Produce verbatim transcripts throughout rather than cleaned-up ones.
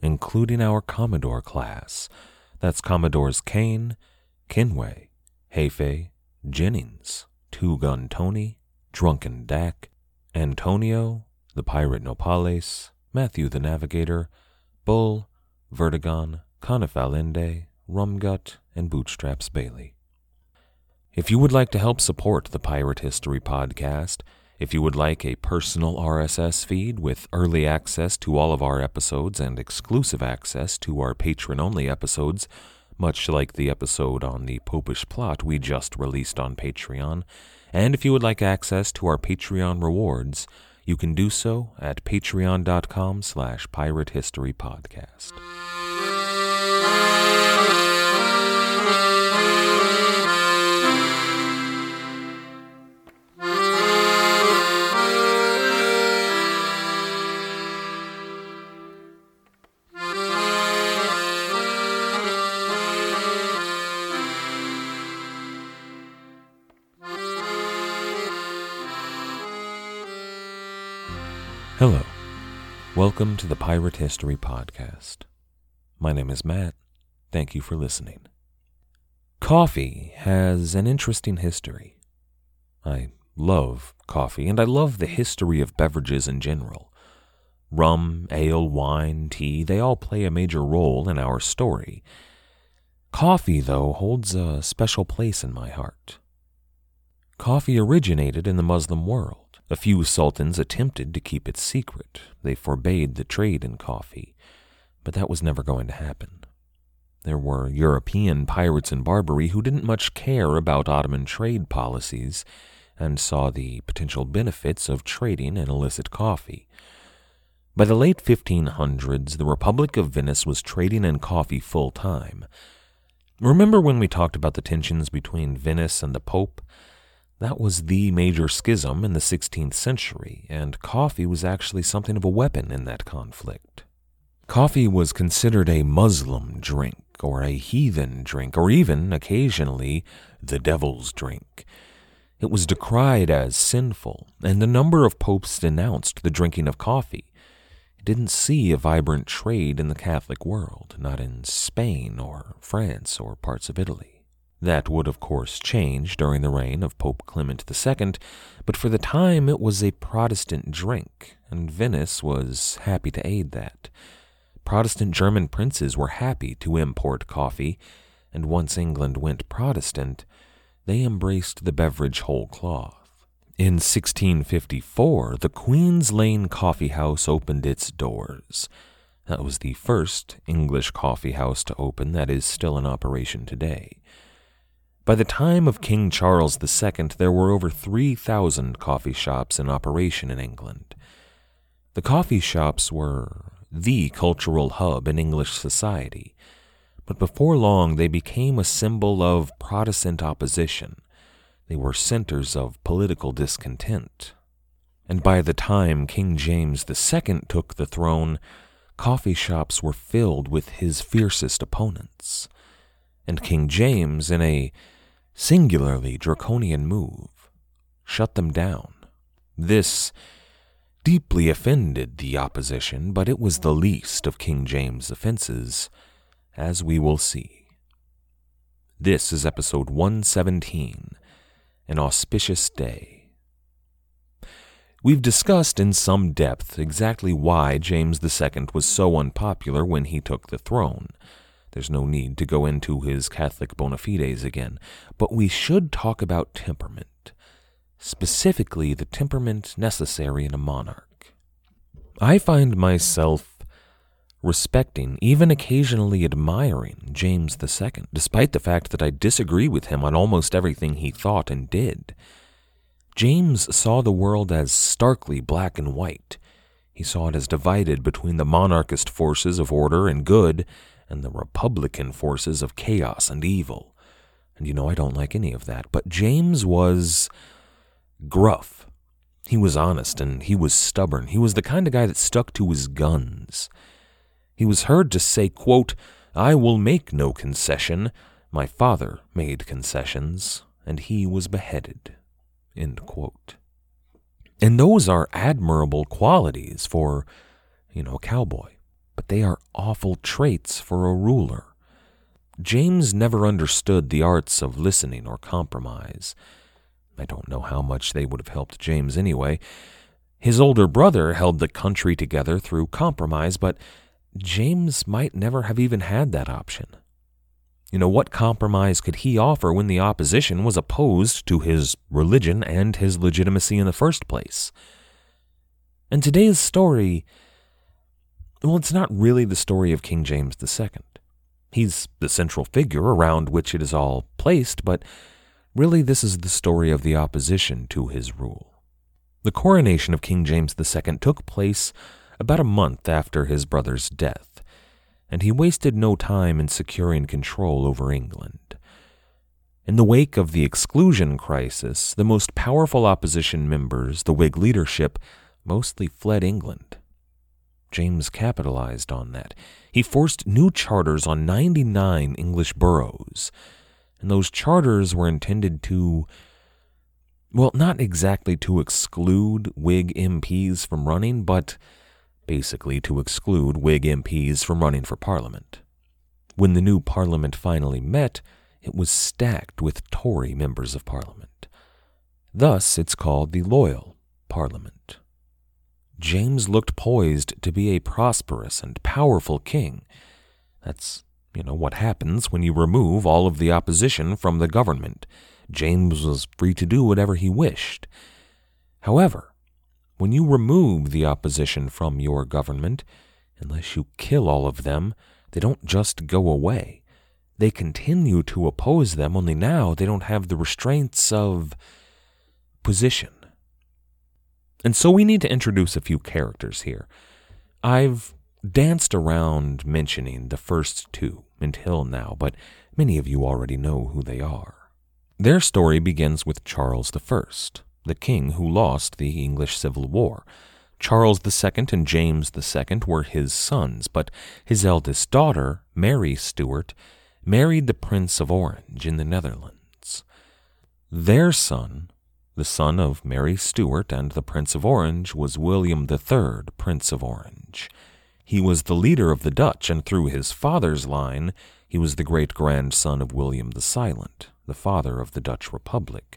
including our Commodore class. That's Commodores Kane, Kenway, Hefe, Jennings, Two Gun Tony, Drunken Dak, Antonio, the Pirate Nopales, Matthew the Navigator, Bull, Vertigon, Conifalende, Rumgut, and Bootstraps Bailey. If you would like to help support the Pirate History Podcast, if you would like a personal R S S feed with early access to all of our episodes and exclusive access to our patron-only episodes, much like the episode on the Popish Plot we just released on Patreon, and if you would like access to our Patreon rewards, you can do so at patreon.com slash piratehistorypodcast. Hello. Welcome to the Pirate History Podcast. My name is Matt. Thank you for listening. Coffee has an interesting history. I love coffee, and I love the history of beverages in general. Rum, ale, wine, tea, they all play a major role in our story. Coffee, though, holds a special place in my heart. Coffee originated in the Muslim world. A few sultans attempted to keep it secret. They forbade the trade in coffee, but that was never going to happen. There were European pirates in Barbary who didn't much care about Ottoman trade policies and saw the potential benefits of trading in illicit coffee. By the late fifteen hundreds, the Republic of Venice was trading in coffee full-time. Remember when we talked about the tensions between Venice and the Pope? That was the major schism in the sixteenth century, and coffee was actually something of a weapon in that conflict. Coffee was considered a Muslim drink, or a heathen drink, or even, occasionally, the devil's drink. It was decried as sinful, and a number of popes denounced the drinking of coffee. It didn't see a vibrant trade in the Catholic world, not in Spain or France or parts of Italy. That would, of course, change during the reign of Pope Clement the Second, but for the time it was a Protestant drink, and Venice was happy to aid that. Protestant German princes were happy to import coffee, and once England went Protestant, they embraced the beverage whole cloth. In sixteen fifty-four, the Queen's Lane Coffee House opened its doors. That was the first English coffee house to open that is still in operation today. By the time of King Charles the Second, there were over three thousand coffee shops in operation in England. The coffee shops were the cultural hub in English society, but before long they became a symbol of Protestant opposition. They were centers of political discontent. And by the time King James the Second took the throne, coffee shops were filled with his fiercest opponents. And King James, in a singularly draconian move, shut them down. This deeply offended the opposition, but it was the least of King James' offenses, as we will see. This is episode one seventeen, An Auspicious Day. We've discussed in some depth exactly why James the Second was so unpopular when he took the throne. There's no need to go into his Catholic bona fides again, but we should talk about temperament, specifically the temperament necessary in a monarch. I find myself respecting, even occasionally admiring James the Second, despite the fact that I disagree with him on almost everything he thought and did. James saw the world as starkly black and white. He saw it as divided between the monarchist forces of order and good and the republican forces of chaos and evil. And you know, I don't like any of that. But James was gruff. He was honest and he was stubborn. He was the kind of guy that stuck to his guns. He was heard to say, quote, "I will make no concession. My father made concessions, and he was beheaded," end quote. And those are admirable qualities for, you know, a cowboy. But they are awful traits for a ruler. James never understood the arts of listening or compromise. I don't know how much they would have helped James anyway. His older brother held the country together through compromise, but James might never have even had that option. You know, what compromise could he offer when the opposition was opposed to his religion and his legitimacy in the first place? And today's story, well, it's not really the story of King James the Second. He's the central figure around which it is all placed, but really this is the story of the opposition to his rule. The coronation of King James the Second took place about a month after his brother's death, and he wasted no time in securing control over England. In the wake of the exclusion crisis, the most powerful opposition members, the Whig leadership, mostly fled England. James capitalized on that. He forced new charters on ninety-nine English boroughs, and those charters were intended to, well, not exactly to exclude Whig M Ps from running, but basically to exclude Whig M Ps from running for Parliament. When the new Parliament finally met, it was stacked with Tory members of Parliament. Thus, it's called the Loyal Parliament. James looked poised to be a prosperous and powerful king. That's, you know, what happens when you remove all of the opposition from the government. James was free to do whatever he wished. However, when you remove the opposition from your government, unless you kill all of them, they don't just go away. They continue to oppose them, only now they don't have the restraints of position. And so we need to introduce a few characters here. I've danced around mentioning the first two until now, but many of you already know who they are. Their story begins with Charles the First, the king who lost the English Civil War. Charles the Second and James the Second were his sons, but his eldest daughter, Mary Stuart, married the Prince of Orange in the Netherlands. Their son, the son of Mary Stuart and the Prince of Orange, was William the Third, Prince of Orange. He was the leader of the Dutch, and through his father's line, he was the great-grandson of William the Silent, the father of the Dutch Republic.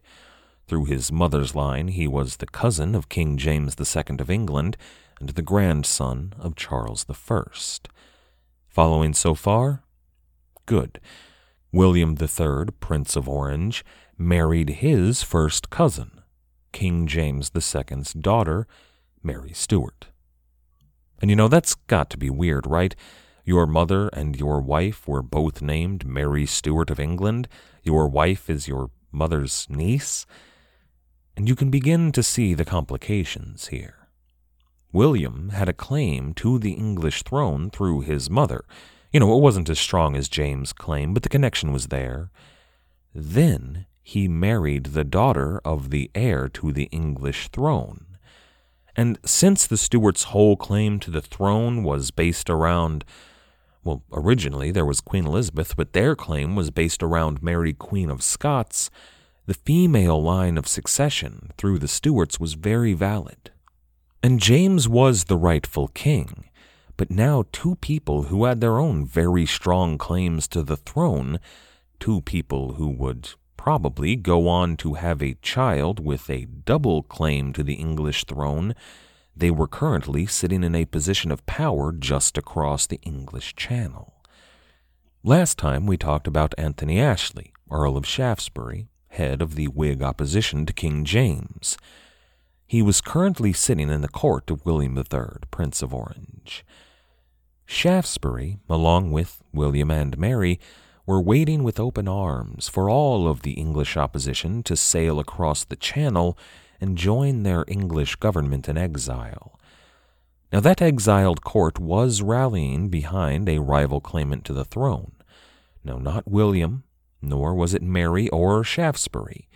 Through his mother's line, he was the cousin of King James the Second of England and the grandson of Charles the First. Following so far? Good. William the Third, Prince of Orange, married his first cousin, King James the Second's daughter, Mary Stuart. And you know, that's got to be weird, right? Your mother and your wife were both named Mary Stuart of England. Your wife is your mother's niece. And you can begin to see the complications here. William had a claim to the English throne through his mother. You know, it wasn't as strong as James' claim, but the connection was there. Then he married the daughter of the heir to the English throne. And since the Stuarts' whole claim to the throne was based around, well, originally there was Queen Elizabeth, but their claim was based around Mary, Queen of Scots, the female line of succession through the Stuarts was very valid. And James was the rightful king, but now two people who had their own very strong claims to the throne, two people who would probably go on to have a child with a double claim to the English throne, they were currently sitting in a position of power just across the English Channel. Last time we talked about Anthony Ashley, Earl of Shaftesbury, head of the Whig opposition to King James. He was currently sitting in the court of William the Third, Prince of Orange. Shaftesbury, along with William and Mary, were waiting with open arms for all of the English opposition to sail across the Channel and join their English government in exile. Now, that exiled court was rallying behind a rival claimant to the throne. No, not William, nor was it Mary or Shaftesbury.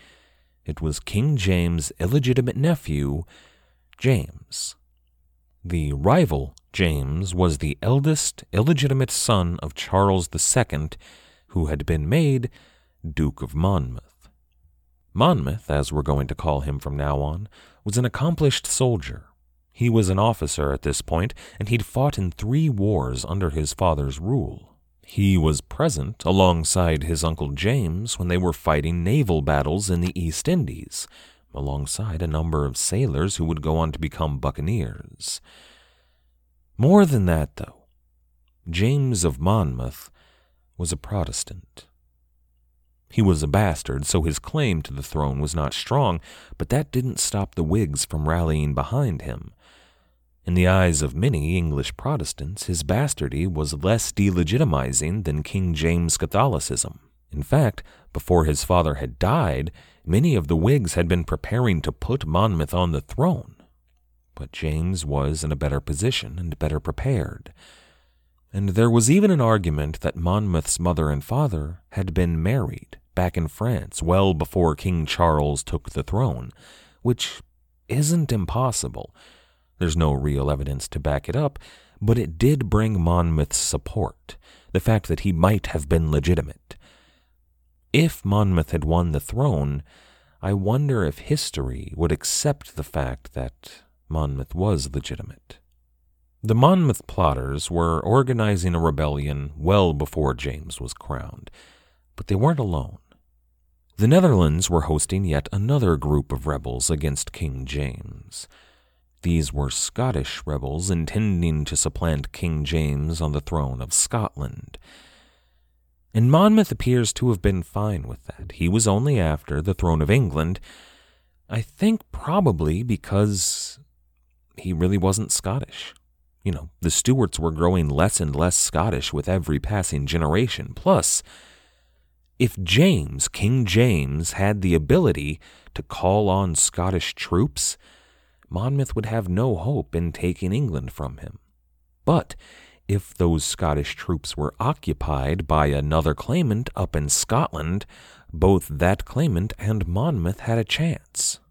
It was King James' illegitimate nephew, James. The rival James was the eldest illegitimate son of Charles the Second, who had been made Duke of Monmouth. Monmouth, as we're going to call him from now on, was an accomplished soldier. He was an officer at this point, and he'd fought in three wars under his father's rule. He was present alongside his uncle James when they were fighting naval battles in the East Indies, alongside a number of sailors who would go on to become buccaneers. More than that, though, James of Monmouth was a Protestant. He was a bastard, so his claim to the throne was not strong, but that didn't stop the Whigs from rallying behind him. In the eyes of many English Protestants, his bastardy was less delegitimizing than King James' Catholicism. In fact, before his father had died, many of the Whigs had been preparing to put Monmouth on the throne. But James was in a better position and better prepared. And there was even an argument that Monmouth's mother and father had been married back in France well before King Charles took the throne, which isn't impossible. There's no real evidence to back it up, but it did bring Monmouth's support, the fact that he might have been legitimate. If Monmouth had won the throne, I wonder if history would accept the fact that Monmouth was legitimate. The Monmouth plotters were organizing a rebellion well before James was crowned, but they weren't alone. The Netherlands were hosting yet another group of rebels against King James. These were Scottish rebels intending to supplant King James on the throne of Scotland. And Monmouth appears to have been fine with that. He was only after the throne of England, I think probably because he really wasn't Scottish. You know, the Stuarts were growing less and less Scottish with every passing generation. Plus, if James, King James, had the ability to call on Scottish troops, Monmouth would have no hope in taking England from him. But if those Scottish troops were occupied by another claimant up in Scotland, both that claimant and Monmouth had a chance.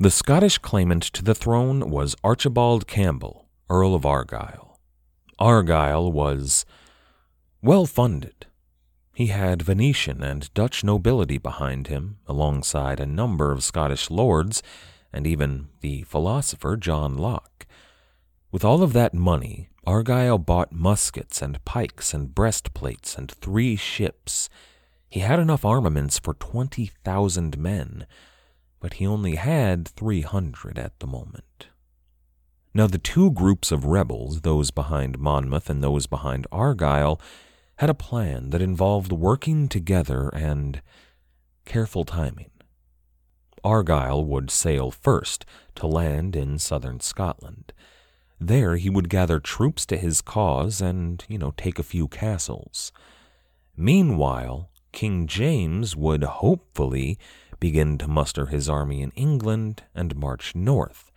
The Scottish claimant to the throne was Archibald Campbell, Earl of Argyle. Argyle was well-funded. He had Venetian and Dutch nobility behind him, alongside a number of Scottish lords, and even the philosopher John Locke. With all of that money, Argyle bought muskets and pikes and breastplates and three ships. He had enough armaments for twenty thousand men, but he only had three hundred at the moment. Now, the two groups of rebels, those behind Monmouth and those behind Argyle, had a plan that involved working together and careful timing. Argyle would sail first to land in southern Scotland. There he would gather troops to his cause and, you know, take a few castles. Meanwhile, King James would hopefully begin to muster his army in England and march north.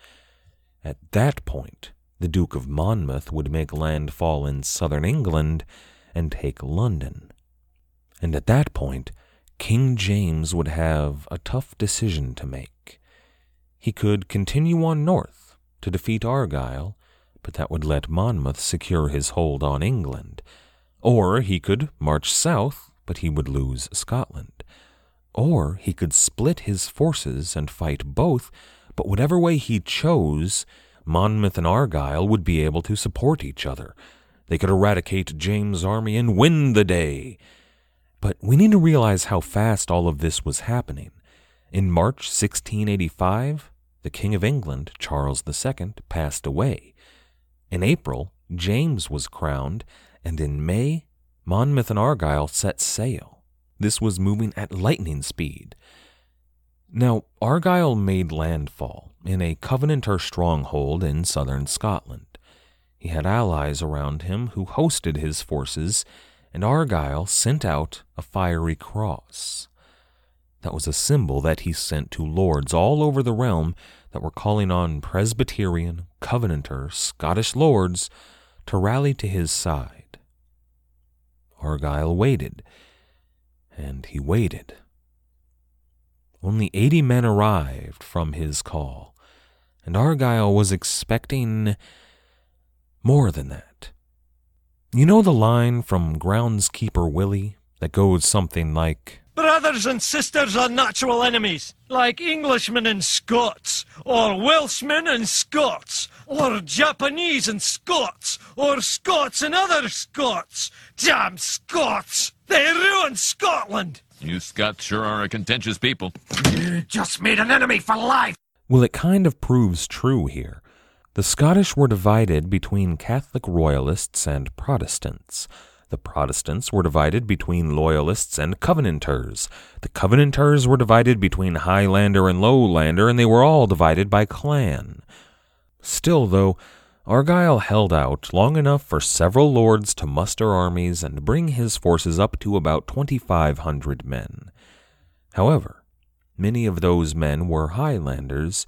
At that point, the Duke of Monmouth would make landfall in southern England and take London. And at that point, King James would have a tough decision to make. He could continue on north to defeat Argyle, but that would let Monmouth secure his hold on England. Or he could march south, but he would lose Scotland. Or he could split his forces and fight both, but whatever way he chose, Monmouth and Argyle would be able to support each other. They could eradicate James' army and win the day. But we need to realize how fast all of this was happening. In March sixteen eighty-five, the King of England, Charles the Second, passed away. In April, James was crowned, and in May, Monmouth and Argyle set sail. This was moving at lightning speed. Now, Argyle made landfall in a Covenanter stronghold in southern Scotland. He had allies around him who hosted his forces, and Argyle sent out a fiery cross. That was a symbol that he sent to lords all over the realm that were calling on Presbyterian, Covenanter, Scottish lords to rally to his side. Argyle waited, and he waited. Only eighty men arrived from his call, and Argyle was expecting more than that. You know the line from Groundskeeper Willie that goes something like, "Brothers and sisters are natural enemies, like Englishmen and Scots, or Welshmen and Scots, or Japanese and Scots, or Scots and other Scots. Damn Scots! They ruined Scotland!" You Scots sure are a contentious people. You just made an enemy for life! Well, it kind of proves true here. The Scottish were divided between Catholic Royalists and Protestants. The Protestants were divided between Loyalists and Covenanters. The Covenanters were divided between Highlander and Lowlander, and they were all divided by clan. Still, though, Argyle held out long enough for several lords to muster armies and bring his forces up to about twenty-five hundred men. However, many of those men were Highlanders,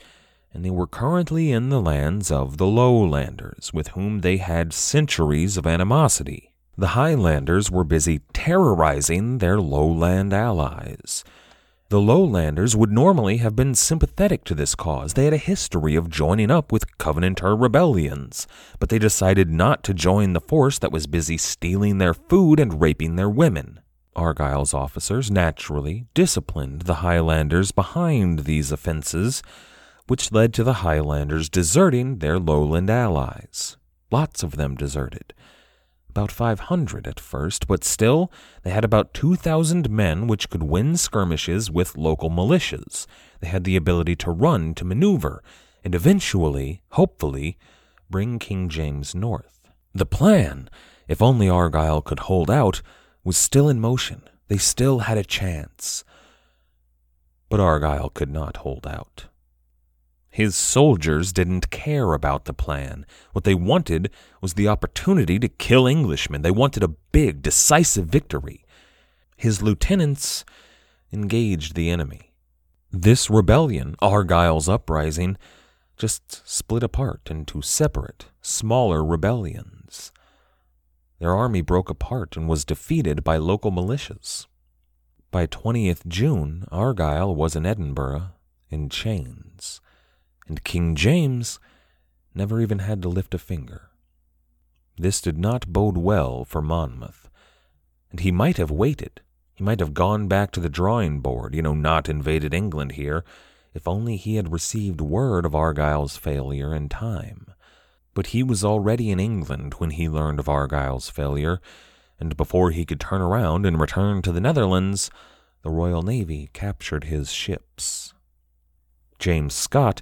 and they were currently in the lands of the Lowlanders, with whom they had centuries of animosity. The Highlanders were busy terrorizing their lowland allies. The Lowlanders would normally have been sympathetic to this cause. They had a history of joining up with Covenanter rebellions, but they decided not to join the force that was busy stealing their food and raping their women. Argyle's officers naturally disciplined the Highlanders behind these offenses, which led to the Highlanders deserting their lowland allies. Lots of them deserted. About five hundred at first, but still, they had about two thousand men which could win skirmishes with local militias. They had the ability to run, to maneuver, and eventually, hopefully, bring King James north. The plan, if only Argyle could hold out, was still in motion. They still had a chance. But Argyle could not hold out. His soldiers didn't care about the plan. What they wanted was the opportunity to kill Englishmen. They wanted a big, decisive victory. His lieutenants engaged the enemy. This rebellion, Argyle's uprising, just split apart into separate, smaller rebellions. Their army broke apart and was defeated by local militias. By twentieth of June, Argyle was in Edinburgh in chains. And King James never even had to lift a finger. This did not bode well for Monmouth, and he might have waited. He might have gone back to the drawing board, you know, not invaded England here, if only he had received word of Argyle's failure in time. But he was already in England when he learned of Argyle's failure, and before he could turn around and return to the Netherlands, the Royal Navy captured his ships. James Scott,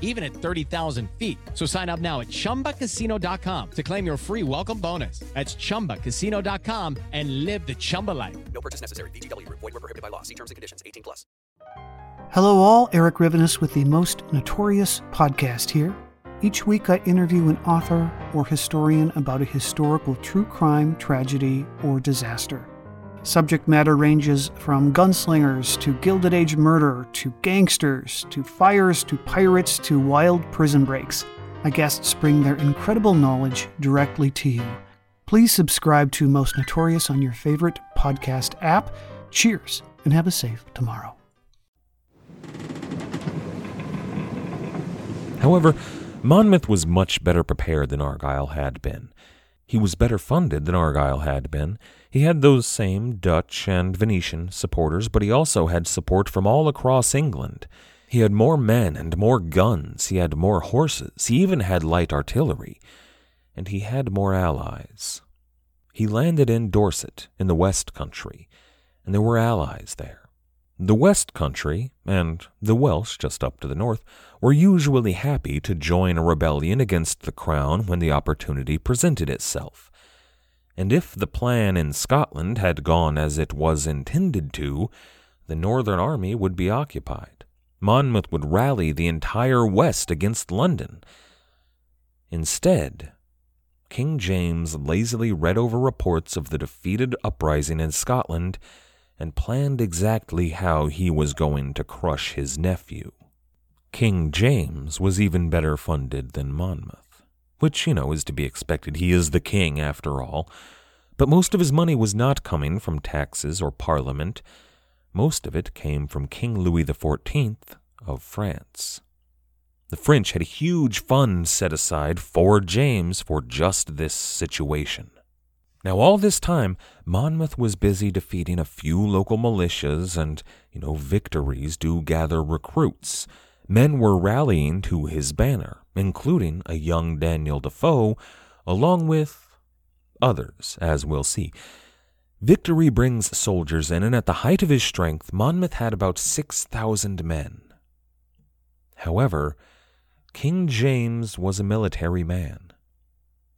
even at thirty thousand feet. So sign up now at chumba casino dot com to claim your free welcome bonus. That's chumba casino dot com and live the Chumba life. No purchase necessary. V G W. Void where prohibited by law. See terms and conditions. eighteen plus. Hello all, Eric Rivenus with the Most Notorious podcast here. Each week I interview an author or historian about a historical true crime, tragedy, or disaster. Subject matter ranges from gunslingers to Gilded Age murder to gangsters to fires to pirates to wild prison breaks. My guests bring their incredible knowledge directly to you. Please subscribe to Most Notorious on your favorite podcast app. Cheers, and have a safe tomorrow. However, Monmouth was much better prepared than Argyle had been. He was better funded than Argyle had been. He had those same Dutch and Venetian supporters, but he also had support from all across England. He had more men and more guns. He had more horses. He even had light artillery. And he had more allies. he landed in Dorset in the West Country, and there were allies there. The West Country, and the Welsh just up to the north, were usually happy to join a rebellion against the crown when the opportunity presented itself. And if the plan in Scotland had gone as it was intended to, the northern army would be occupied. Monmouth would rally the entire West against London. Instead, King James lazily read over reports of the defeated uprising in Scotland and planned exactly how he was going to crush his nephew. King James was even better funded than Monmouth, which, you know, is to be expected. He is the king, after all. But most of his money was not coming from taxes or parliament. Most of it came from King Louis the fourteenth of France. The French had a huge fund set aside for James for just this situation. Now, all this time, Monmouth was busy defeating a few local militias and, you know, victories do gather recruits. Men were rallying to his banner, including a young Daniel Defoe, along with others, as we'll see. Victory brings soldiers in, and at the height of his strength, Monmouth had about six thousand men. However, King James was a military man.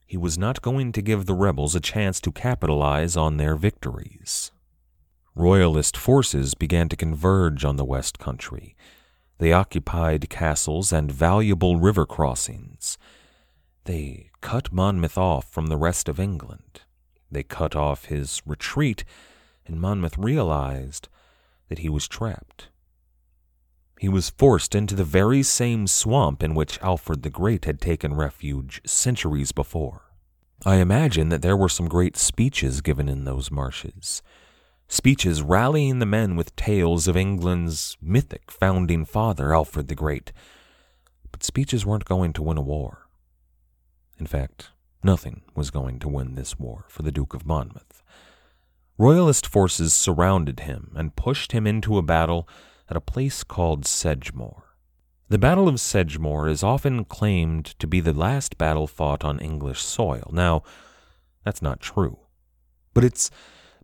He was not going to give the rebels a chance to capitalize on their victories. Royalist forces began to converge on the West Country. They occupied castles and valuable river crossings. They cut Monmouth off from the rest of England. They cut off his retreat, and Monmouth realized that he was trapped. He was forced into the very same swamp in which Alfred the Great had taken refuge centuries before. I imagine that there were some great speeches given in those marshes, speeches rallying the men with tales of England's mythic founding father, Alfred the Great. But speeches weren't going to win a war. In fact, nothing was going to win this war for the Duke of Monmouth. Royalist forces surrounded him and pushed him into a battle at a place called Sedgemoor. The Battle of Sedgemoor is often claimed to be the last battle fought on English soil. Now, that's not true, but it's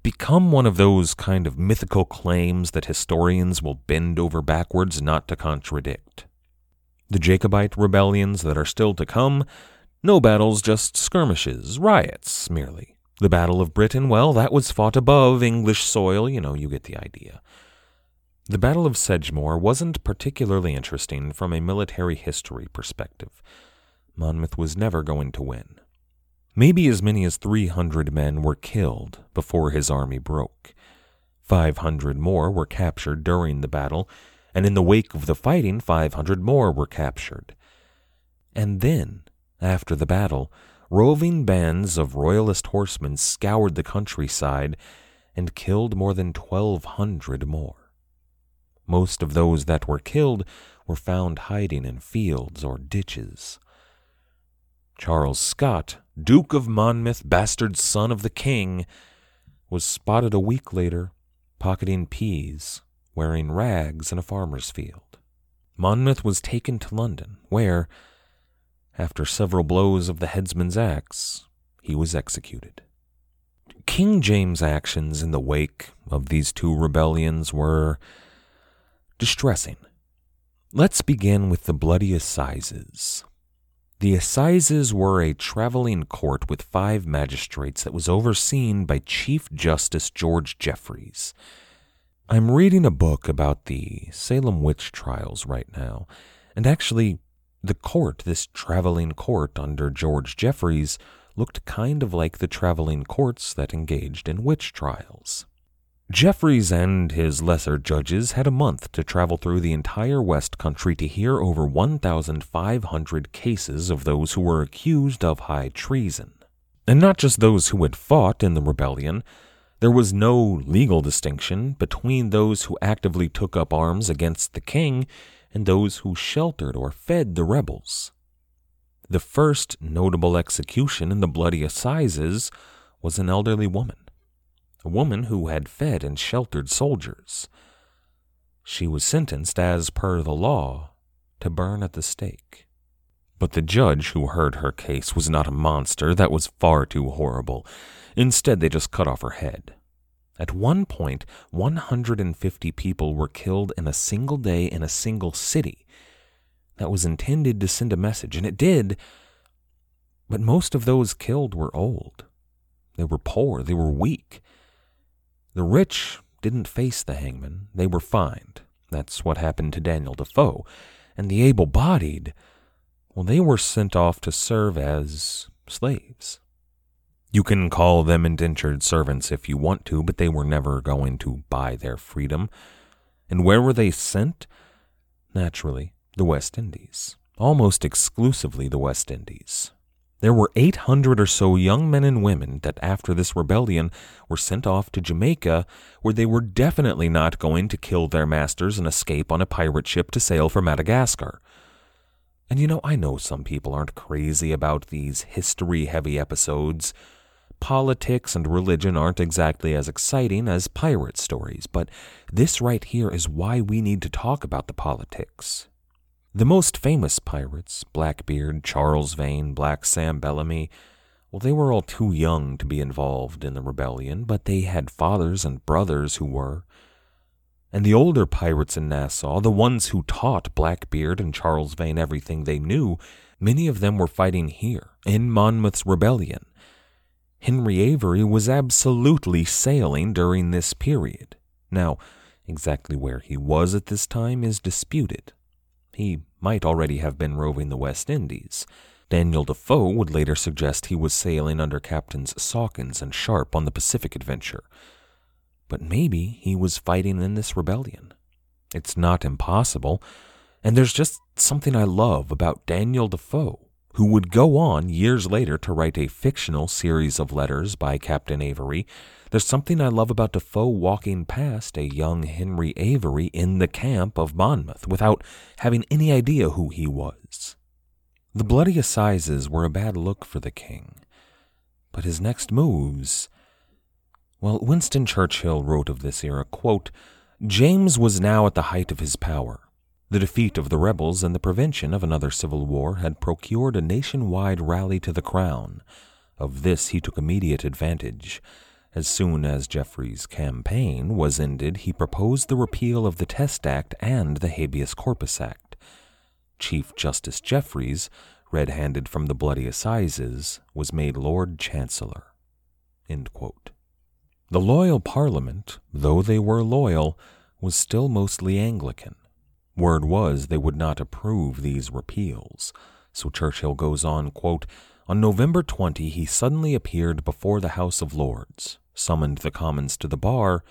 become one of those kind of mythical claims that historians will bend over backwards not to contradict. The Jacobite rebellions that are still to come, no battles, just skirmishes, riots, merely. The Battle of Britain, well, that was fought above English soil, you know, you get the idea. The Battle of Sedgemoor wasn't particularly interesting from a military history perspective. Monmouth was never going to win. Maybe as many as three hundred men were killed before his army broke. five hundred more were captured during the battle, and in the wake of the fighting, five hundred more were captured. And then, after the battle, roving bands of royalist horsemen scoured the countryside and killed more than twelve hundred more. Most of those that were killed were found hiding in fields or ditches. Charles Scott, Duke of Monmouth, bastard son of the king, was spotted a week later, pocketing peas, wearing rags in a farmer's field. Monmouth was taken to London, where, after several blows of the headsman's axe, he was executed. King James' actions in the wake of these two rebellions were distressing. Let's begin with the bloody assizes. The assizes were a traveling court with five magistrates that was overseen by Chief Justice George Jeffreys. I'm reading a book about the Salem witch trials right now, and actually, the court, this traveling court under George Jeffreys, looked kind of like the traveling courts that engaged in witch trials. Jeffreys and his lesser judges had a month to travel through the entire West Country to hear over one thousand five hundred cases of those who were accused of high treason. And not just those who had fought in the rebellion. There was no legal distinction between those who actively took up arms against the king and those who sheltered or fed the rebels. The first notable execution in the bloody assizes was an elderly woman. A woman who had fed and sheltered soldiers. She was sentenced, as per the law, to burn at the stake. But the judge who heard her case was not a monster. That was far too horrible. Instead, they just cut off her head. At one point, one hundred fifty people were killed in a single day in a single city. That was intended to send a message, and it did. But most of those killed were old. They were poor. They were weak. The rich didn't face the hangman. They were fined. That's what happened to Daniel Defoe. And the able-bodied, well, they were sent off to serve as slaves. You can call them indentured servants if you want to, but they were never going to buy their freedom. And where were they sent? Naturally, the West Indies. Almost exclusively the West Indies. There were eight hundred or so young men and women that after this rebellion were sent off to Jamaica, where they were definitely not going to kill their masters and escape on a pirate ship to sail for Madagascar. And you know, I know some people aren't crazy about these history-heavy episodes. Politics and religion aren't exactly as exciting as pirate stories, but this right here is why we need to talk about the politics. The most famous pirates, Blackbeard, Charles Vane, Black Sam Bellamy, well, they were all too young to be involved in the rebellion, but they had fathers and brothers who were. And the older pirates in Nassau, the ones who taught Blackbeard and Charles Vane everything they knew, many of them were fighting here, in Monmouth's rebellion. Henry Avery was absolutely sailing during this period. Now, exactly where he was at this time is disputed. He might already have been roving the West Indies. Daniel Defoe would later suggest he was sailing under Captains Sawkins and Sharp on the Pacific Adventure. But maybe he was fighting in this rebellion. It's not impossible, and there's just something I love about Daniel Defoe, who would go on years later to write a fictional series of letters by Captain Avery. There's something I love about Defoe walking past a young Henry Avery in the camp of Monmouth without having any idea who he was. The bloody assizes were a bad look for the king, but his next moves... Well, Winston Churchill wrote of this era, quote, "James was now at the height of his power. The defeat of the rebels and the prevention of another civil war had procured a nationwide rally to the crown. Of this he took immediate advantage. As soon as Jeffreys' campaign was ended, he proposed the repeal of the Test Act and the Habeas Corpus Act. Chief Justice Jeffreys, red-handed from the bloody assizes, was made Lord Chancellor." End quote. The loyal Parliament, though they were loyal, was still mostly Anglican. Word was they would not approve these repeals. So Churchill goes on, quote, "On November twentieth he suddenly appeared before the House of Lords, summoned the Commons to the bar,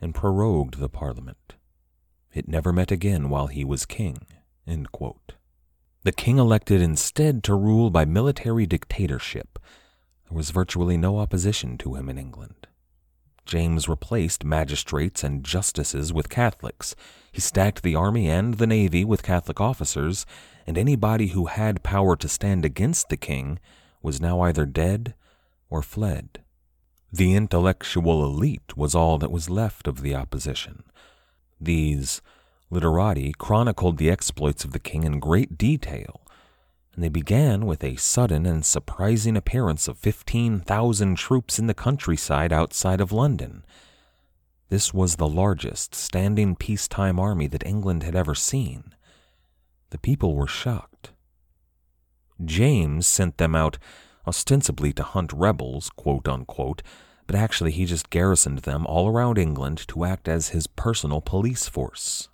and prorogued the Parliament. It never met again while he was king." End quote. The king elected instead to rule by military dictatorship. There was virtually no opposition to him in England. James replaced magistrates and justices with Catholics. He stacked the army and the navy with Catholic officers, and anybody who had power to stand against the king was now either dead or fled. The intellectual elite was all that was left of the opposition. These literati chronicled the exploits of the king in great detail, and they began with a sudden and surprising appearance of fifteen thousand troops in the countryside outside of London. This was the largest standing peacetime army that England had ever seen. The people were shocked. James sent them out ostensibly to hunt rebels, quote unquote, but actually he just garrisoned them all around England to act as his personal police force.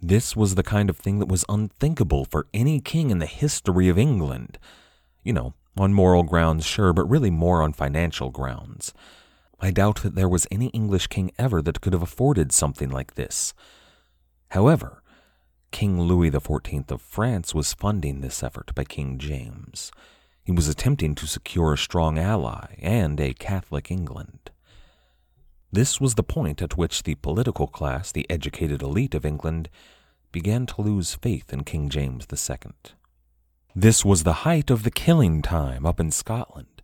This was the kind of thing that was unthinkable for any king in the history of England. You know, on moral grounds, sure, but really more on financial grounds. I doubt that there was any English king ever that could have afforded something like this. However, King Louis the fourteenth of France was funding this effort by King James. He was attempting to secure a strong ally and a Catholic England. This was the point at which the political class, the educated elite of England, began to lose faith in King James the second. This was the height of the killing time up in Scotland.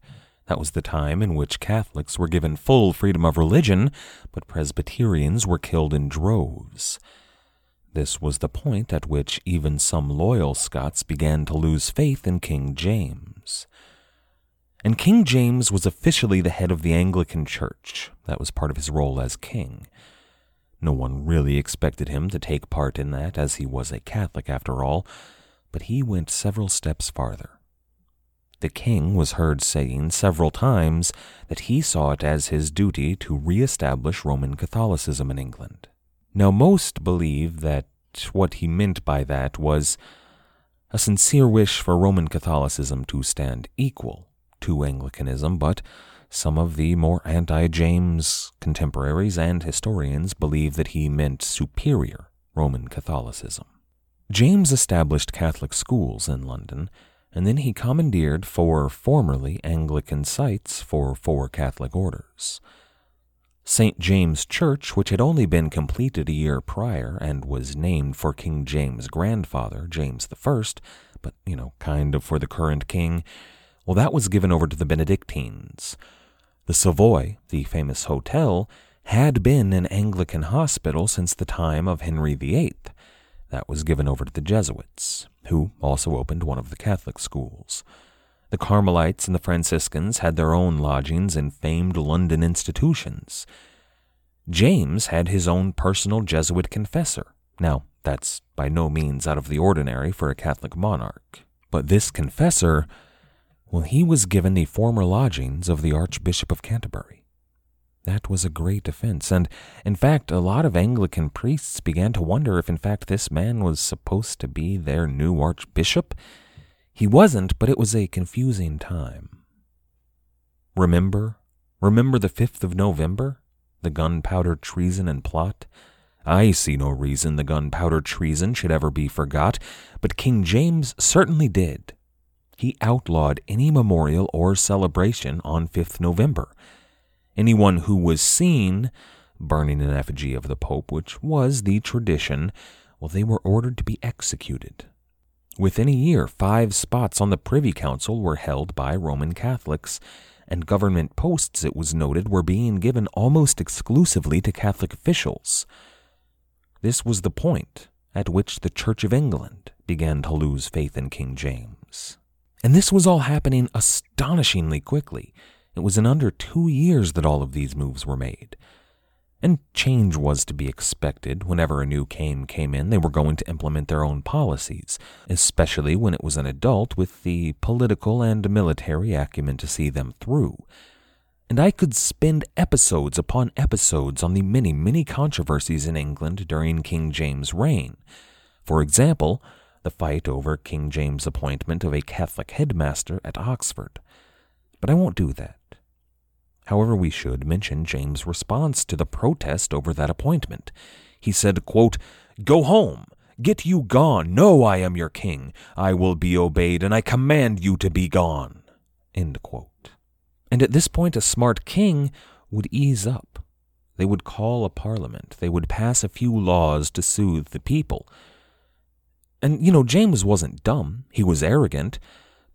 That was the time in which Catholics were given full freedom of religion, but Presbyterians were killed in droves. This was the point at which even some loyal Scots began to lose faith in King James. And King James was officially the head of the Anglican Church. That was part of his role as king. No one really expected him to take part in that, as he was a Catholic after all, but he went several steps farther. The king was heard saying several times that he saw it as his duty to re-establish Roman Catholicism in England. Now, most believe that what he meant by that was a sincere wish for Roman Catholicism to stand equal to Anglicanism, but some of the more anti-James contemporaries and historians believe that he meant superior Roman Catholicism. James established Catholic schools in London, and then he commandeered four formerly Anglican sites for four Catholic orders. Saint James Church, which had only been completed a year prior and was named for King James' grandfather, James the First, but, you know, kind of for the current king, well, that was given over to the Benedictines. The Savoy, the famous hotel, had been an Anglican hospital since the time of Henry the Eighth. That was given over to the Jesuits, who also opened one of the Catholic schools. The Carmelites and the Franciscans had their own lodgings in famed London institutions. James had his own personal Jesuit confessor. Now, that's by no means out of the ordinary for a Catholic monarch. But this confessor, well, he was given the former lodgings of the Archbishop of Canterbury. That was a great offense, and in fact, a lot of Anglican priests began to wonder if in fact this man was supposed to be their new archbishop. He wasn't, but it was a confusing time. Remember? Remember the fifth of November? The gunpowder treason and plot? I see no reason the gunpowder treason should ever be forgot, but King James certainly did. He outlawed any memorial or celebration on fifth November. Anyone who was seen burning an effigy of the Pope, which was the tradition, well, they were ordered to be executed. Within a year, five spots on the Privy Council were held by Roman Catholics, and government posts, it was noted, were being given almost exclusively to Catholic officials. This was the point at which the Church of England began to lose faith in King James. And this was all happening astonishingly quickly. It was in under two years that all of these moves were made. And change was to be expected. Whenever a new king came in, they were going to implement their own policies, especially when it was an adult with the political and military acumen to see them through. And I could spend episodes upon episodes on the many, many controversies in England during King James' reign. For example, the fight over King James' appointment of a Catholic headmaster at Oxford. But I won't do that. However, we should mention James' response to the protest over that appointment. He said, quote, "Go home! Get you gone! No, I am your king! I will be obeyed, and I command you to be gone!" End quote. And at this point, a smart king would ease up. They would call a parliament. They would pass a few laws to soothe the people. And, you know, James wasn't dumb. He was arrogant.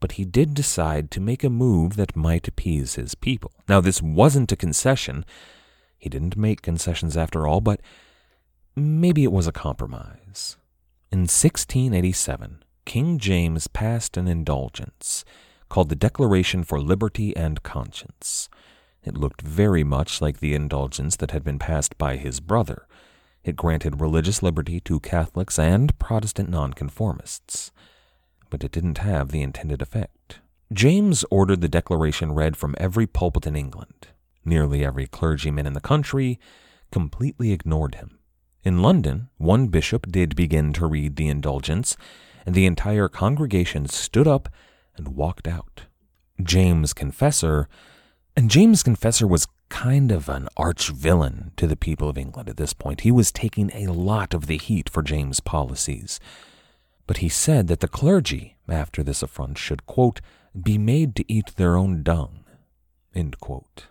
But he did decide to make a move that might appease his people. Now, this wasn't a concession. He didn't make concessions after all, but maybe it was a compromise. In sixteen eighty-seven, King James passed an indulgence called the Declaration for Liberty and Conscience. It looked very much like the indulgence that had been passed by his brother. It granted religious liberty to Catholics and Protestant nonconformists. But it didn't have the intended effect. James ordered the declaration read from every pulpit in England. Nearly every clergyman in the country completely ignored him. In London, one bishop did begin to read the indulgence, and the entire congregation stood up and walked out. James' confessor, and James' confessor was kind of an arch-villain to the people of England at this point. He was taking a lot of the heat for James' policies. But he said that the clergy, after this affront, should, quote, "be made to eat their own dung," end quote.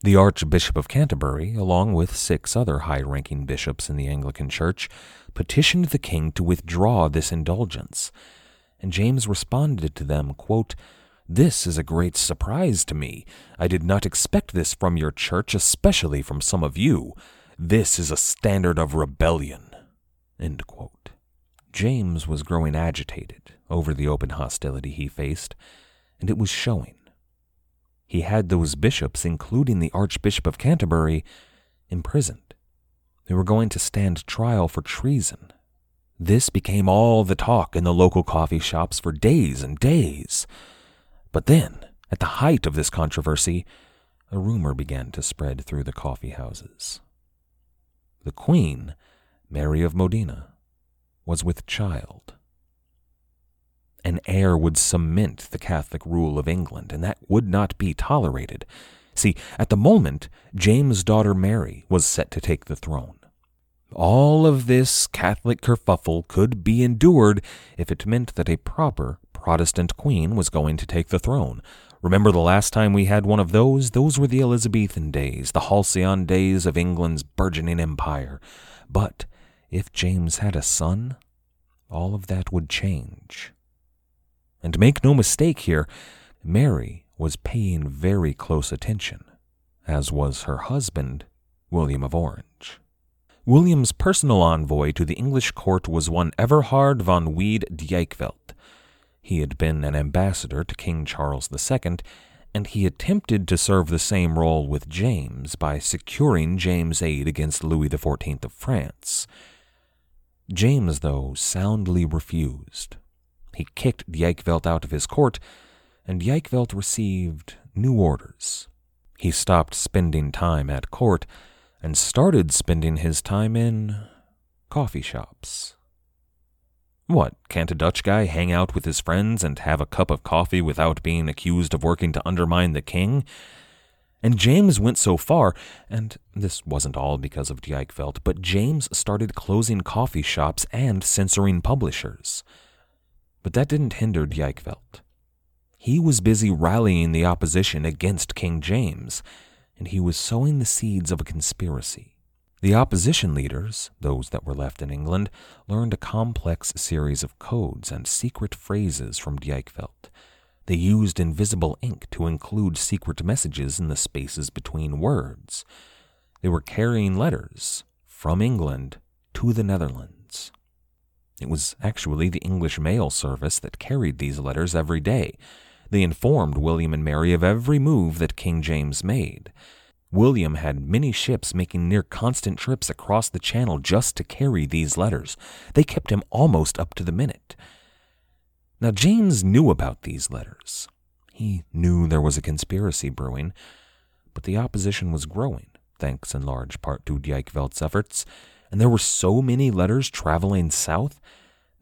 The Archbishop of Canterbury, along with six other high-ranking bishops in the Anglican Church, petitioned the king to withdraw this indulgence, and James responded to them, quote, "This is a great surprise to me. I did not expect this from your church, especially from some of you. This is a standard of rebellion," End quote. James was growing agitated over the open hostility he faced, and it was showing. He had those bishops, including the Archbishop of Canterbury, imprisoned. They were going to stand trial for treason. This became all the talk in the local coffee shops for days and days. But then, at the height of this controversy, a rumor began to spread through the coffee houses. The Queen, Mary of Modena, was with child. An heir would cement the Catholic rule of England, and that would not be tolerated. See, at the moment, James' daughter Mary was set to take the throne. All of this Catholic kerfuffle could be endured if it meant that a proper Protestant queen was going to take the throne. Remember the last time we had one of those? Those were the Elizabethan days, the halcyon days of England's burgeoning empire. But if James had a son, all of that would change. And make no mistake here, Mary was paying very close attention, as was her husband, William of Orange. William's personal envoy to the English court was one Everhard van Weede Dijkvelt. He had been an ambassador to King Charles the Second, and he attempted to serve the same role with James by securing James' aid against Louis the Fourteenth of France. James, though, soundly refused. He kicked Dijkvelt out of his court, and Dijkvelt received new orders. He stopped spending time at court and started spending his time in coffee shops. What, can't a Dutch guy hang out with his friends and have a cup of coffee without being accused of working to undermine the king? And James went so far, and this wasn't all because of Dijkvelt, but James started closing coffee shops and censoring publishers. But that didn't hinder Dijkvelt. He was busy rallying the opposition against King James, and he was sowing the seeds of a conspiracy. The opposition leaders, those that were left in England, learned a complex series of codes and secret phrases from Dijkvelt. They used invisible ink to include secret messages in the spaces between words. They were carrying letters from England to the Netherlands. It was actually the English mail service that carried these letters every day. They informed William and Mary of every move that King James made. William had many ships making near-constant trips across the Channel just to carry these letters. They kept him almost up to the minute. Now, James knew about these letters. He knew there was a conspiracy brewing, but the opposition was growing, thanks in large part to Dijkvelt's efforts, and there were so many letters traveling south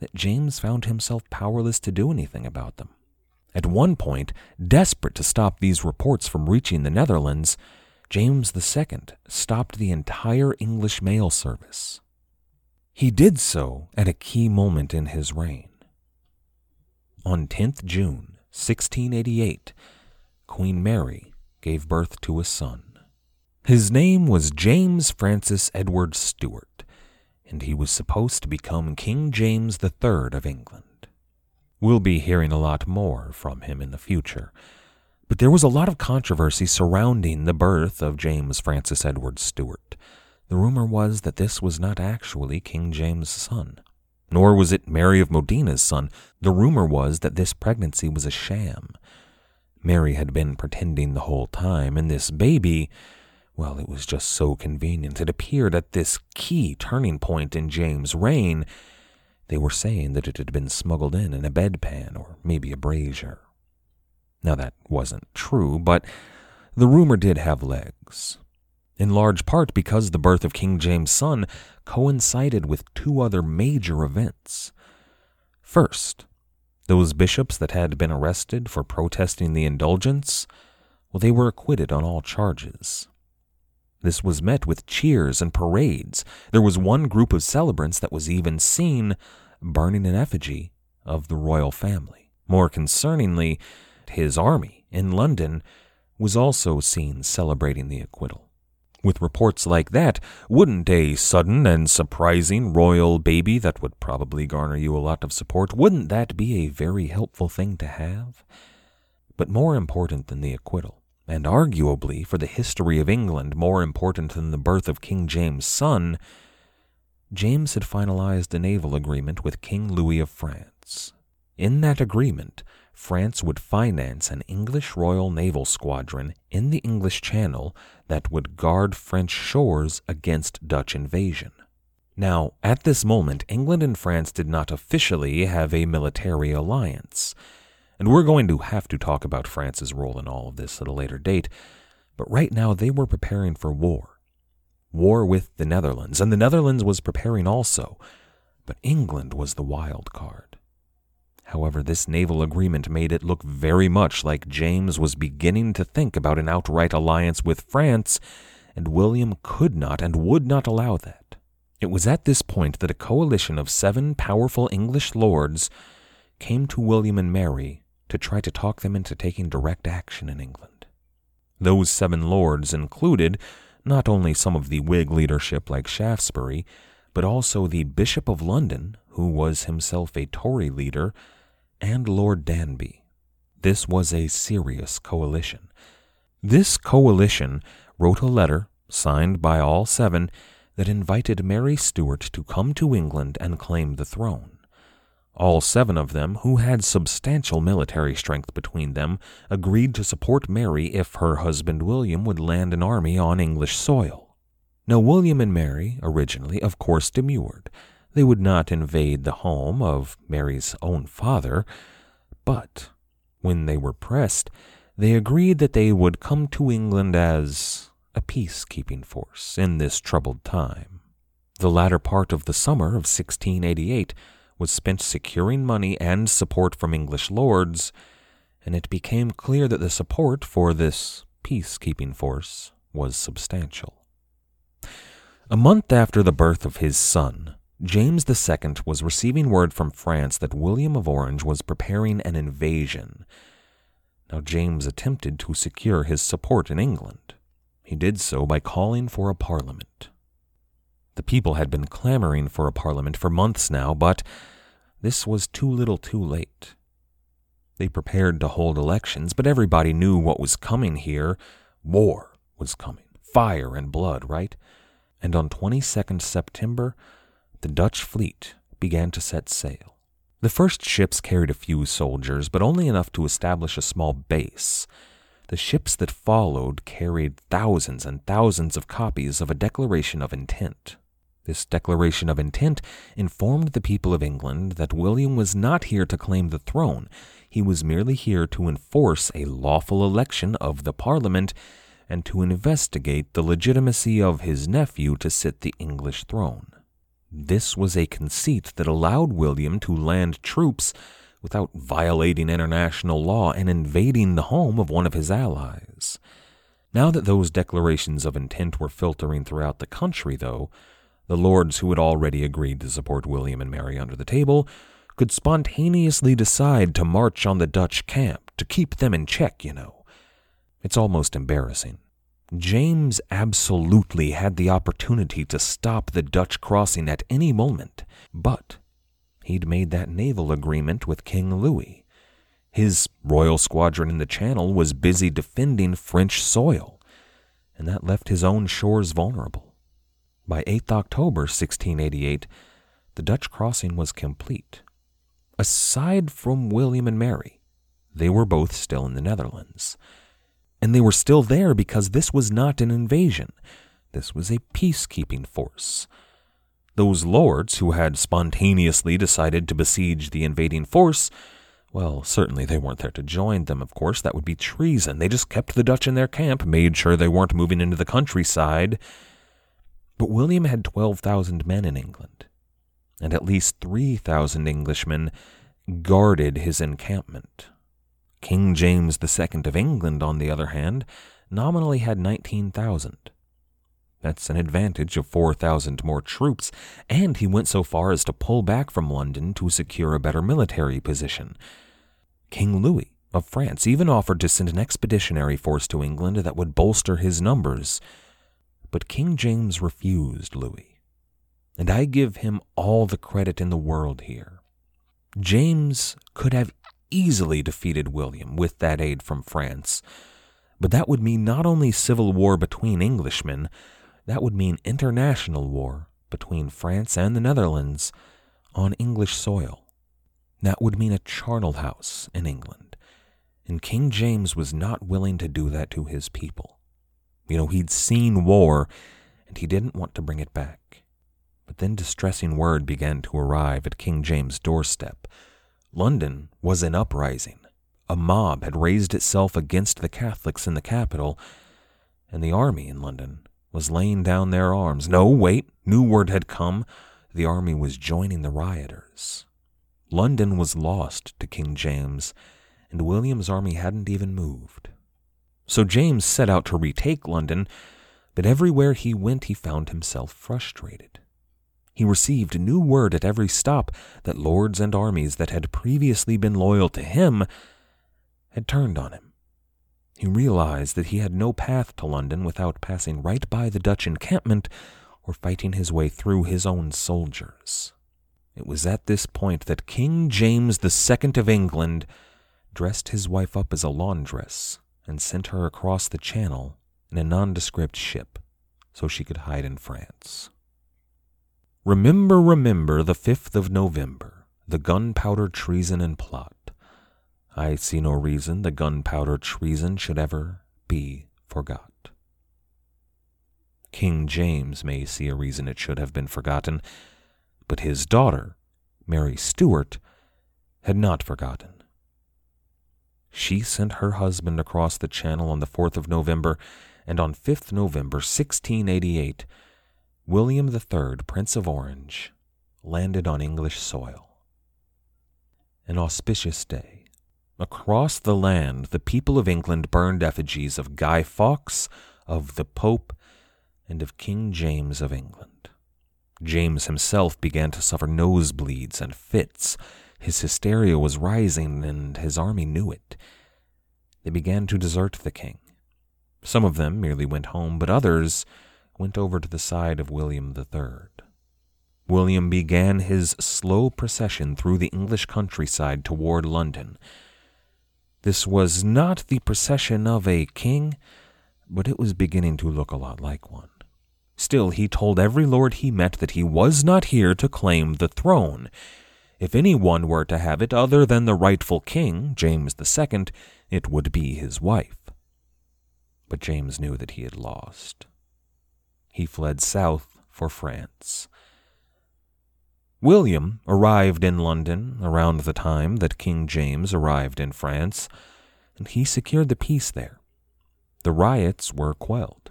that James found himself powerless to do anything about them. At one point, desperate to stop these reports from reaching the Netherlands, James the Second stopped the entire English mail service. He did so at a key moment in his reign. On tenth of June, sixteen eighty-eight, Queen Mary gave birth to a son. His name was James Francis Edward Stuart, and he was supposed to become King James the Third of England. We'll be hearing a lot more from him in the future, but there was a lot of controversy surrounding the birth of James Francis Edward Stuart. The rumor was that this was not actually King James' son, nor was it Mary of Modena's son. The rumor was that this pregnancy was a sham. Mary had been pretending the whole time, and this baby, well, it was just so convenient. It appeared at this key turning point in James' reign. They were saying that it had been smuggled in in a bedpan or maybe a brazier. Now, that wasn't true, but the rumor did have legs, in large part because the birth of King James' son coincided with two other major events. First, those bishops that had been arrested for protesting the indulgence, well, they were acquitted on all charges. This was met with cheers and parades. There was one group of celebrants that was even seen burning an effigy of the royal family. More concerningly, his army in London was also seen celebrating the acquittal. With reports like that, wouldn't a sudden and surprising royal baby that would probably garner you a lot of support, wouldn't that be a very helpful thing to have? But more important than the acquittal, and arguably for the history of England more important than the birth of King James' son, James had finalized a naval agreement with King Louis of France. In that agreement, France would finance an English Royal Naval Squadron in the English Channel that would guard French shores against Dutch invasion. Now, at this moment, England and France did not officially have a military alliance, and we're going to have to talk about France's role in all of this at a later date, but right now they were preparing for war. War with the Netherlands, and the Netherlands was preparing also, but England was the wild card. However, this naval agreement made it look very much like James was beginning to think about an outright alliance with France, and William could not and would not allow that. It was at this point that a coalition of seven powerful English lords came to William and Mary to try to talk them into taking direct action in England. Those seven lords included not only some of the Whig leadership like Shaftesbury, but also the Bishop of London, who was himself a Tory leader, and Lord Danby. This was a serious coalition. This coalition wrote a letter, signed by all seven, that invited Mary Stuart to come to England and claim the throne. All seven of them, who had substantial military strength between them, agreed to support Mary if her husband William would land an army on English soil. Now, William and Mary originally, of course, demurred. They would not invade the home of Mary's own father, but when they were pressed, they agreed that they would come to England as a peacekeeping force in this troubled time. The latter part of the summer of sixteen eighty-eight was spent securing money and support from English lords, and it became clear that the support for this peacekeeping force was substantial. A month after the birth of his son, James the Second was receiving word from France that William of Orange was preparing an invasion. Now, James attempted to secure his support in England. He did so by calling for a parliament. The people had been clamoring for a parliament for months now, but this was too little too late. They prepared to hold elections, but everybody knew what was coming here. War was coming. Fire and blood, right? And on the twenty-second of September, the Dutch fleet began to set sail. The first ships carried a few soldiers, but only enough to establish a small base. The ships that followed carried thousands and thousands of copies of a Declaration of Intent. This Declaration of Intent informed the people of England that William was not here to claim the throne. He was merely here to enforce a lawful election of the Parliament and to investigate the legitimacy of his nephew to sit the English throne. This was a conceit that allowed William to land troops without violating international law and invading the home of one of his allies. Now that those declarations of intent were filtering throughout the country, though, the lords who had already agreed to support William and Mary under the table could spontaneously decide to march on the Dutch camp, to keep them in check, you know. It's almost embarrassing. James absolutely had the opportunity to stop the Dutch crossing at any moment, but he'd made that naval agreement with King Louis. His royal squadron in the Channel was busy defending French soil, and that left his own shores vulnerable. By the eighth of October, sixteen eighty-eight, the Dutch crossing was complete. Aside from William and Mary, they were both still in the Netherlands. And they were still there because this was not an invasion. This was a peacekeeping force. Those lords who had spontaneously decided to besiege the invading force, well, certainly they weren't there to join them, of course. That would be treason. They just kept the Dutch in their camp, made sure they weren't moving into the countryside. But William had twelve thousand men in England, and at least three thousand Englishmen guarded his encampment. King James the Second of England, on the other hand, nominally had nineteen thousand. That's an advantage of four thousand more troops, and he went so far as to pull back from London to secure a better military position. King Louis of France even offered to send an expeditionary force to England that would bolster his numbers, but King James refused Louis. And I give him all the credit in the world here. James could have easily defeated William with that aid from France, but that would mean not only civil war between Englishmen, that would mean international war between France and the Netherlands on English soil. That would mean a charnel house in England, and King James was not willing to do that to his people. You know, he'd seen war, and he didn't want to bring it back. But then distressing word began to arrive at King James's doorstep. London was in uprising. A mob had raised itself against the Catholics in the capital, and the army in London was laying down their arms. No, wait, new word had come. The army was joining the rioters. London was lost to King James, and William's army hadn't even moved. So James set out to retake London, but everywhere he went he found himself frustrated. He received new word at every stop that lords and armies that had previously been loyal to him had turned on him. He realized that he had no path to London without passing right by the Dutch encampment or fighting his way through his own soldiers. It was at this point that King James the Second of England dressed his wife up as a laundress and sent her across the channel in a nondescript ship so she could hide in France. Remember, remember the fifth of November, the gunpowder treason and plot. I see no reason the gunpowder treason should ever be forgot. King James may see a reason it should have been forgotten, but his daughter, Mary Stuart, had not forgotten. She sent her husband across the channel on the fourth of November, and on fifth November sixteen eighty-eight, William the Third, Prince of Orange, landed on English soil. An auspicious day. Across the land, the people of England burned effigies of Guy Fawkes, of the Pope, and of King James of England. James himself began to suffer nosebleeds and fits. His hysteria was rising, and his army knew it. They began to desert the king. Some of them merely went home, but others went over to the side of William the Third. William began his slow procession through the English countryside toward London. This was not the procession of a king, but it was beginning to look a lot like one. Still, he told every lord he met that he was not here to claim the throne. If anyone were to have it other than the rightful king, James the Second, it would be his wife. But James knew that he had lost. He fled south for France. William arrived in London around the time that King James arrived in France, and he secured the peace there. The riots were quelled.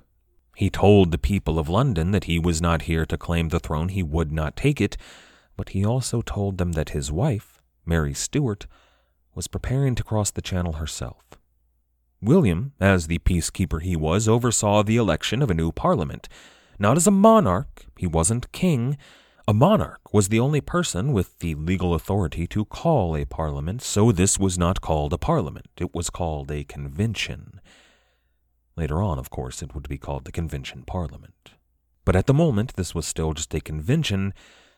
He told the people of London that he was not here to claim the throne, he would not take it, but he also told them that his wife, Mary Stuart, was preparing to cross the Channel herself. William, as the peacekeeper he was, oversaw the election of a new parliament. Not as a monarch, he wasn't king. A monarch was the only person with the legal authority to call a parliament, so this was not called a parliament. It was called a convention. Later on, of course, it would be called the convention parliament. But at the moment, this was still just a convention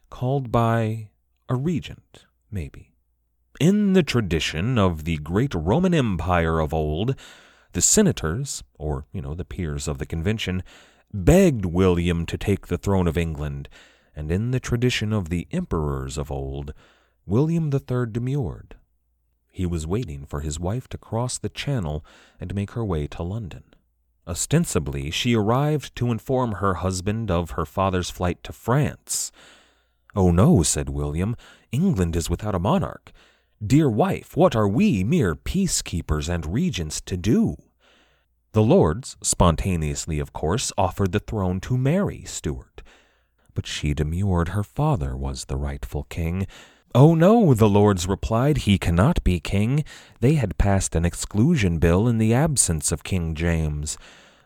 called by a regent, maybe. In the tradition of the great Roman Empire of old, the senators, or, you know, the peers of the convention, begged William to take the throne of England. And in the tradition of the emperors of old, William the Third demurred. He was waiting for his wife to cross the Channel and make her way to London. Ostensibly, she arrived to inform her husband of her father's flight to France. "Oh no," said William, "England is without a monarch. Dear wife, what are we, mere peacekeepers and regents, to do?" The lords, spontaneously of course, offered the throne to Mary Stuart. But she demurred, her father was the rightful king. "Oh no," the lords replied, "he cannot be king." They had passed an exclusion bill in the absence of King James.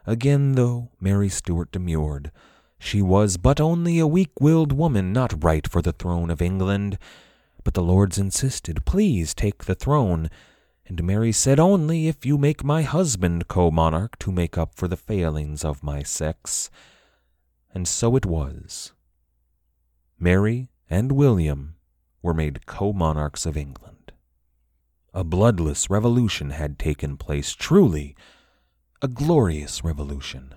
Again, though, Mary Stuart demurred. She was but only a weak-willed woman, not right for the throne of England. But the lords insisted, "Please take the throne." And Mary said, "Only if you make my husband co-monarch to make up for the failings of my sex." And so it was. Mary and William were made co-monarchs of England. A bloodless revolution had taken place, truly a glorious revolution.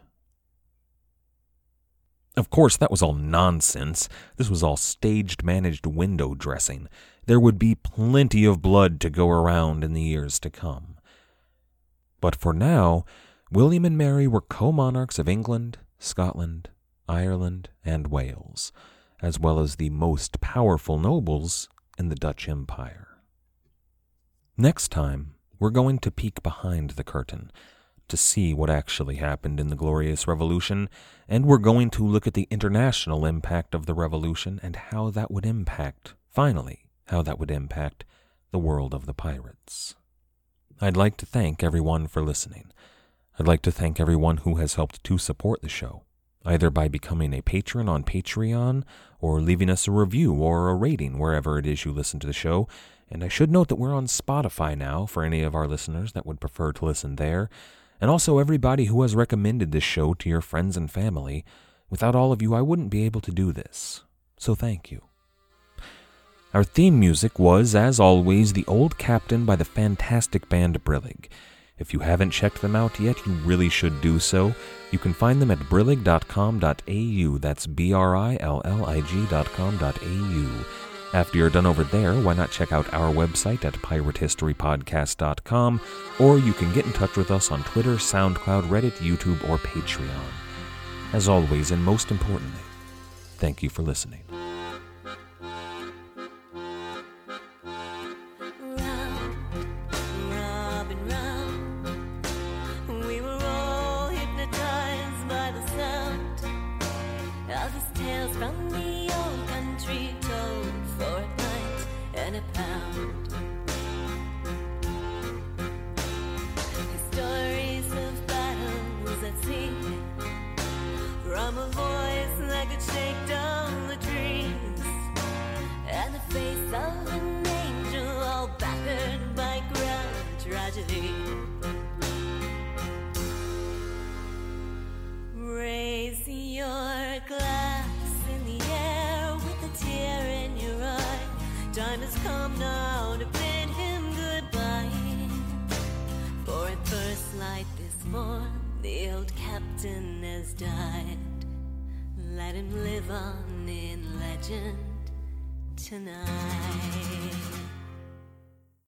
Of course, that was all nonsense. This was all staged, managed window dressing. There would be plenty of blood to go around in the years to come. But for now, William and Mary were co-monarchs of England, Scotland, Ireland, and Wales, as well as the most powerful nobles in the Dutch Empire. Next time, we're going to peek behind the curtain to see what actually happened in the Glorious Revolution, and we're going to look at the international impact of the revolution and how that would impact, finally, how that would impact the world of the pirates. I'd like to thank everyone for listening. I'd like to thank everyone who has helped to support the show, either by becoming a patron on Patreon or leaving us a review or a rating wherever it is you listen to the show. And I should note that we're on Spotify now for any of our listeners that would prefer to listen there. And also everybody who has recommended this show to your friends and family. Without all of you, I wouldn't be able to do this. So thank you. Our theme music was, as always, The Old Captain by the fantastic band Brillig. If you haven't checked them out yet, you really should do so. You can find them at brillig dot com dot a u. That's B R I L L I G dot com dot a u. After you're done over there, why not check out our website at pirate history podcast dot com, or you can get in touch with us on Twitter, SoundCloud, Reddit, YouTube, or Patreon. As always, and most importantly, thank you for listening. Let him live on in legend tonight.